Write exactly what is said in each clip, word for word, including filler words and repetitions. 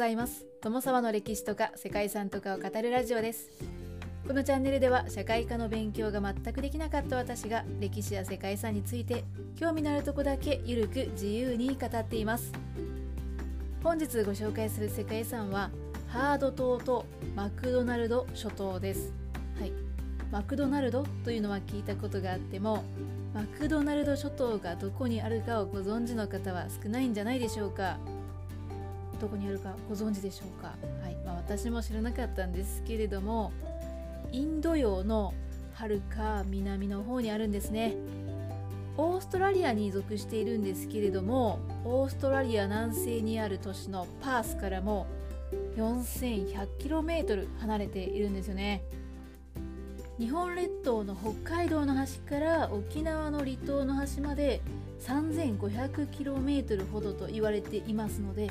ざいます。友沢の歴史とか世界遺産とかを語るラジオです。このチャンネルでは社会科の勉強が全くできなかった私が歴史や世界遺産について興味のあるとこだけゆるく自由に語っています。本日ご紹介する世界遺産はハード島とマクドナルド諸島です。はい、マクドナルドというのは聞いたことがあってもマクドナルド諸島がどこにあるかをご存知の方は少ないんじゃないでしょうか。どこにあるかご存知でしょうか。はい、まあ、私も知らなかったんですけれどもインド洋のはるか南の方にあるんですね。オーストラリアに属しているんですけれどもオーストラリア南西にある都市のパースからも よんせんひゃくキロメートル 離れているんですよね。日本列島の北海道の端から沖縄の離島の端まで さんぜんごひゃくキロメートル ほどと言われていますので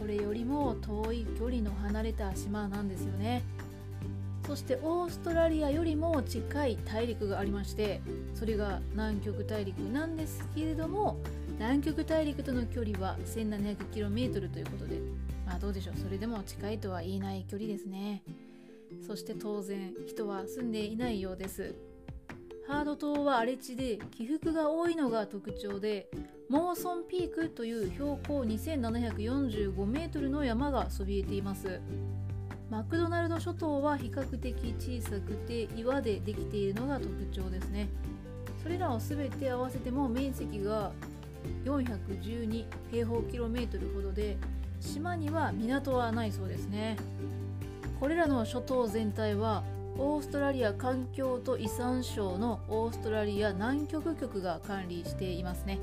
それよりも遠い距離の離れた島なんですよね。そしてオーストラリアよりも近い大陸がありましてそれが南極大陸なんですけれども南極大陸との距離は せんななひゃくキロメートル ということでまあどうでしょうそれでも近いとは言えない距離ですね。そして当然人は住んでいないようです。ハード島は荒れ地で起伏が多いのが特徴でモーソンピークという標高 にせんななひゃくよんじゅうごメートル の山がそびえています。マクドナルド諸島は比較的小さくて岩でできているのが特徴ですね。それらを全て合わせても面積がよんひゃくじゅうに平方キロメートルほどで島には港はないそうですね。これらの諸島全体はオーストラリア環境と遺産省のオーストラリア南極局が管理していますね。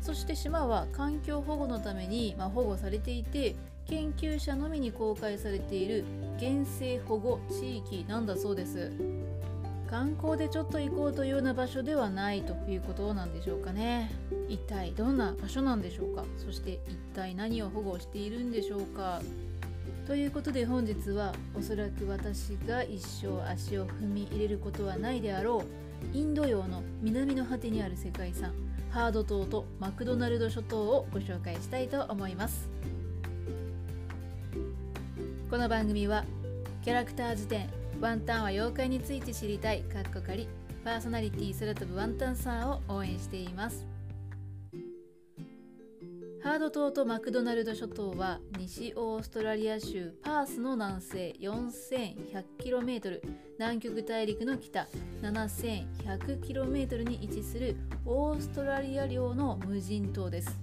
そして島は環境保護のために保護されていて研究者のみに公開されている原生保護地域なんだそうです。観光でちょっと行こうというような場所ではないということなんでしょうかね。一体どんな場所なんでしょうか。そして一体何を保護しているんでしょうか。ということで本日はおそらく私が一生足を踏み入れることはないであろうインド洋の南の果てにある世界遺産ハード島とマクドナルド諸島をご紹介したいと思います。この番組はキャラクター辞典ワンタンは妖怪について知りたいカッコカリパーソナリティ空飛ぶワンタンさんを応援しています。ハード島とマクドナルド諸島は西オーストラリア州パースの南西 よんせんひゃくキロメートル 南極大陸の北 ななせんひゃくキロメートル に位置するオーストラリア領の無人島です。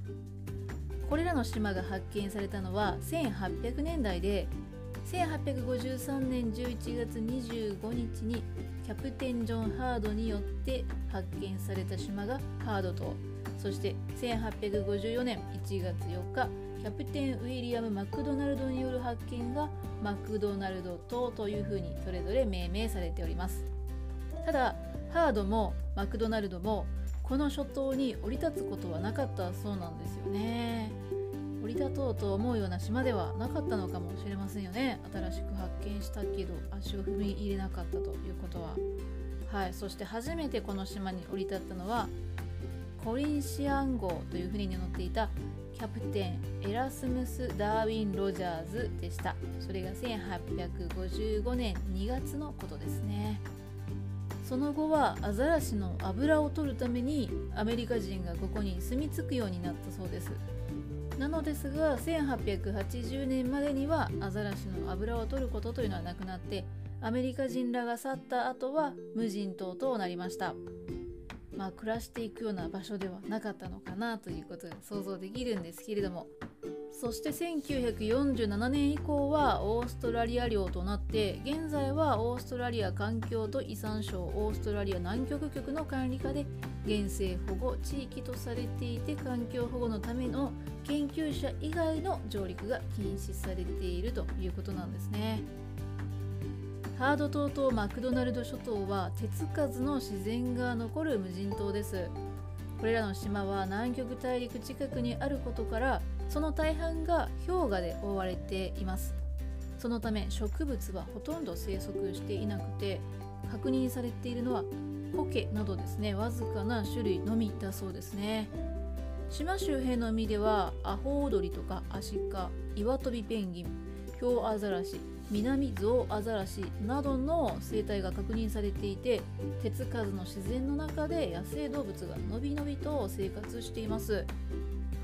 これらの島が発見されたのはせんはっぴゃくねんだいでせんはっぴゃくごじゅうさんねんじゅういちがつにじゅうごにちにキャプテン・ジョン・ハードによって発見された島がハード島。そしてせんはっぴゃくごじゅうよねんいちがつよっかキャプテンウィリアム・マクドナルドによる発見がマクドナルド島というふうにそれぞれ命名されております。ただハードもマクドナルドもこの諸島に降り立つことはなかったそうなんですよね。降り立とうと思うような島ではなかったのかもしれませんよね。新しく発見したけど足を踏み入れなかったということは。はい、そして初めてこの島に降り立ったのはコリンシアン号という船に乗っていたキャプテンエラスムス・ダーウィン・ロジャーズでした。それがせんはっぴゃくごじゅうごねんにがつのことですね。その後はアザラシの油を取るためにアメリカ人がここに住み着くようになったそうです。なのですがせんはっぴゃくはちじゅうねんまでにはアザラシの油を取ることというのはなくなってアメリカ人らが去った後は無人島となりました。まあ、暮らしていくような場所ではなかったのかなということが想像できるんですけれども、そしてせんきゅうひゃくよんじゅうななねん以降はオーストラリア領となって現在はオーストラリア環境と遺産省オーストラリア南極局の管理下で原生保護地域とされていて環境保護のための研究者以外の上陸が禁止されているということなんですね。ハード島とマクドナルド諸島は手つかずの自然が残る無人島です。これらの島は南極大陸近くにあることからその大半が氷河で覆われています。そのため植物はほとんど生息していなくて確認されているのは苔などですねわずかな種類のみだそうですね。島周辺の海ではアホウドリとかアシカ、岩飛びペンギン、ヒョウアザラシ、南ゾウアザラシなどの生態が確認されていて、手つかずの自然の中で野生動物がのびのびと生活しています。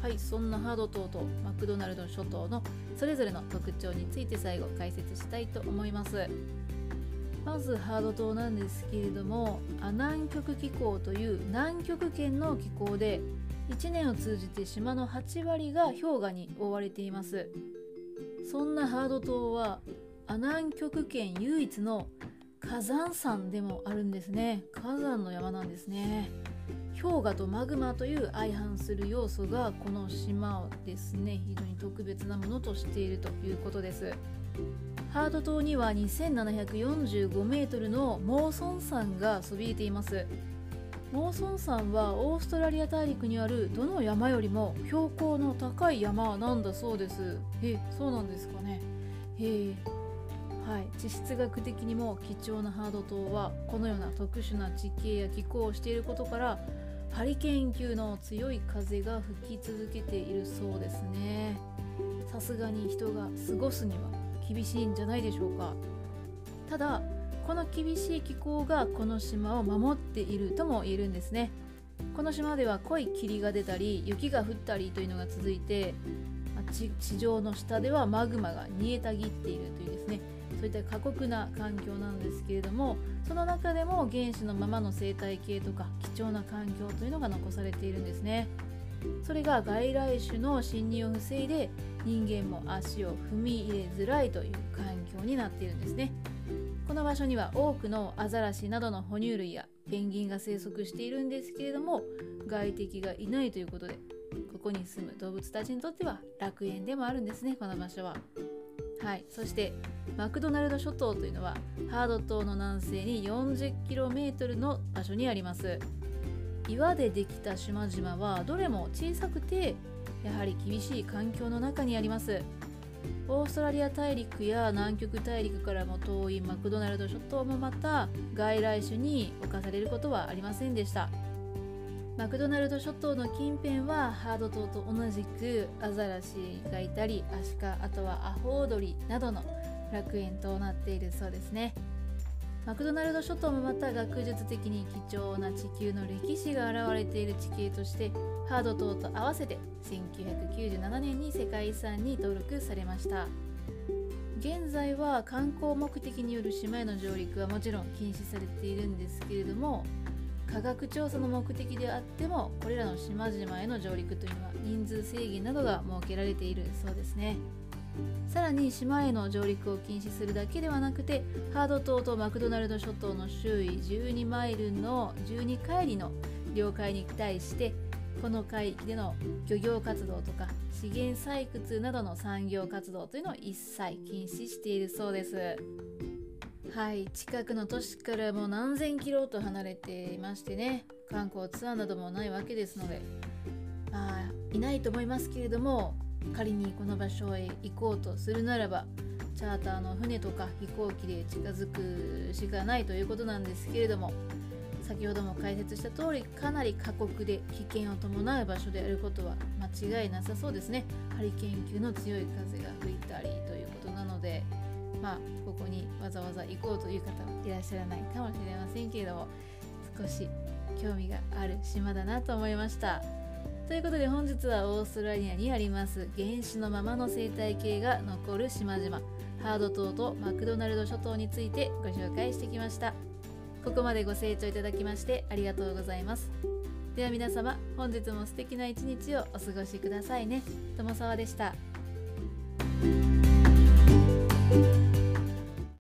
はい、そんなハード島とマクドナルド諸島のそれぞれの特徴について最後解説したいと思います。まずハード島なんですけれども、ア南極気候という南極圏の気候で、いちねんを通じて島のはちわりが氷河に覆われています。そんなハード島はア南極圏唯一の火山山でもあるんですね。火山の山なんですね。氷河とマグマという相反する要素がこの島をですね、非常に特別なものとしているということです。ハード島にはにせんななひゃくよんじゅうごメートルのモーソン山がそびえています。モーソン山はオーストラリア大陸にあるどの山よりも標高の高い山なんだそうです。え、そうなんですかね。へえ、はい、地質学的にも貴重なハード島はこのような特殊な地形や気候をしていることから、ハリケーン級の強い風が吹き続けているそうですね。さすがに人が過ごすには厳しいんじゃないでしょうか。ただこの厳しい気候がこの島を守っているとも言えるんですね。この島では濃い霧が出たり雪が降ったりというのが続いて、地, 地上の下ではマグマが煮えたぎっているというですね、そういった過酷な環境なんですけれども、その中でも原始のままの生態系とか貴重な環境というのが残されているんですね。それが外来種の侵入を防いで、人間も足を踏み入れづらいという環境になっているんですね。この場所には多くのアザラシなどの哺乳類やペンギンが生息しているんですけれども、外敵がいないということで、ここに住む動物たちにとっては楽園でもあるんですね、この場所は。はい、そしてマクドナルド諸島というのはハード島の南西に よんじゅっキロメートル の場所にあります。岩でできた島々はどれも小さくて、やはり厳しい環境の中にあります。オーストラリア大陸や南極大陸からも遠いマクドナルド諸島もまた外来種に侵されることはありませんでした。マクドナルド諸島の近辺はハード島と同じくアザラシがいたり、アシカ、あとはアホウドリなどの楽園となっているそうですね。マクドナルド諸島もまた学術的に貴重な地球の歴史が現れている地形として、ハード島と合わせてせんきゅうひゃくきゅうじゅうななねんに世界遺産に登録されました。現在は観光目的による島への上陸はもちろん禁止されているんですけれども、科学調査の目的であってもこれらの島々への上陸というのは人数制限などが設けられているそうですね。さらに島への上陸を禁止するだけではなくて、ハード島とマクドナルド諸島の周囲じゅうにマイルのじゅうにかいりの領海に対して、この海域での漁業活動とか資源採掘などの産業活動というのを一切禁止しているそうです。はい、近くの都市からも何千キロと離れていましてね、観光ツアーなどもないわけですので、まあいないと思いますけれども、仮にこの場所へ行こうとするならばチャーターの船とか飛行機で近づくしかないということなんですけれども、先ほども解説した通りかなり過酷で危険を伴う場所であることは間違いなさそうですね。ハリケーン級の強い風が吹いたりということなので、まあ、ここにわざわざ行こうという方はいらっしゃらないかもしれませんけれども、少し興味がある島だなと思いました。ということで本日はオーストラリアにあります原始のままの生態系が残る島々、ハード島とマクドナルド諸島についてご紹介してきました。ここまでご清聴いただきましてありがとうございます。では皆様、本日も素敵な一日をお過ごしくださいね。友沢でした。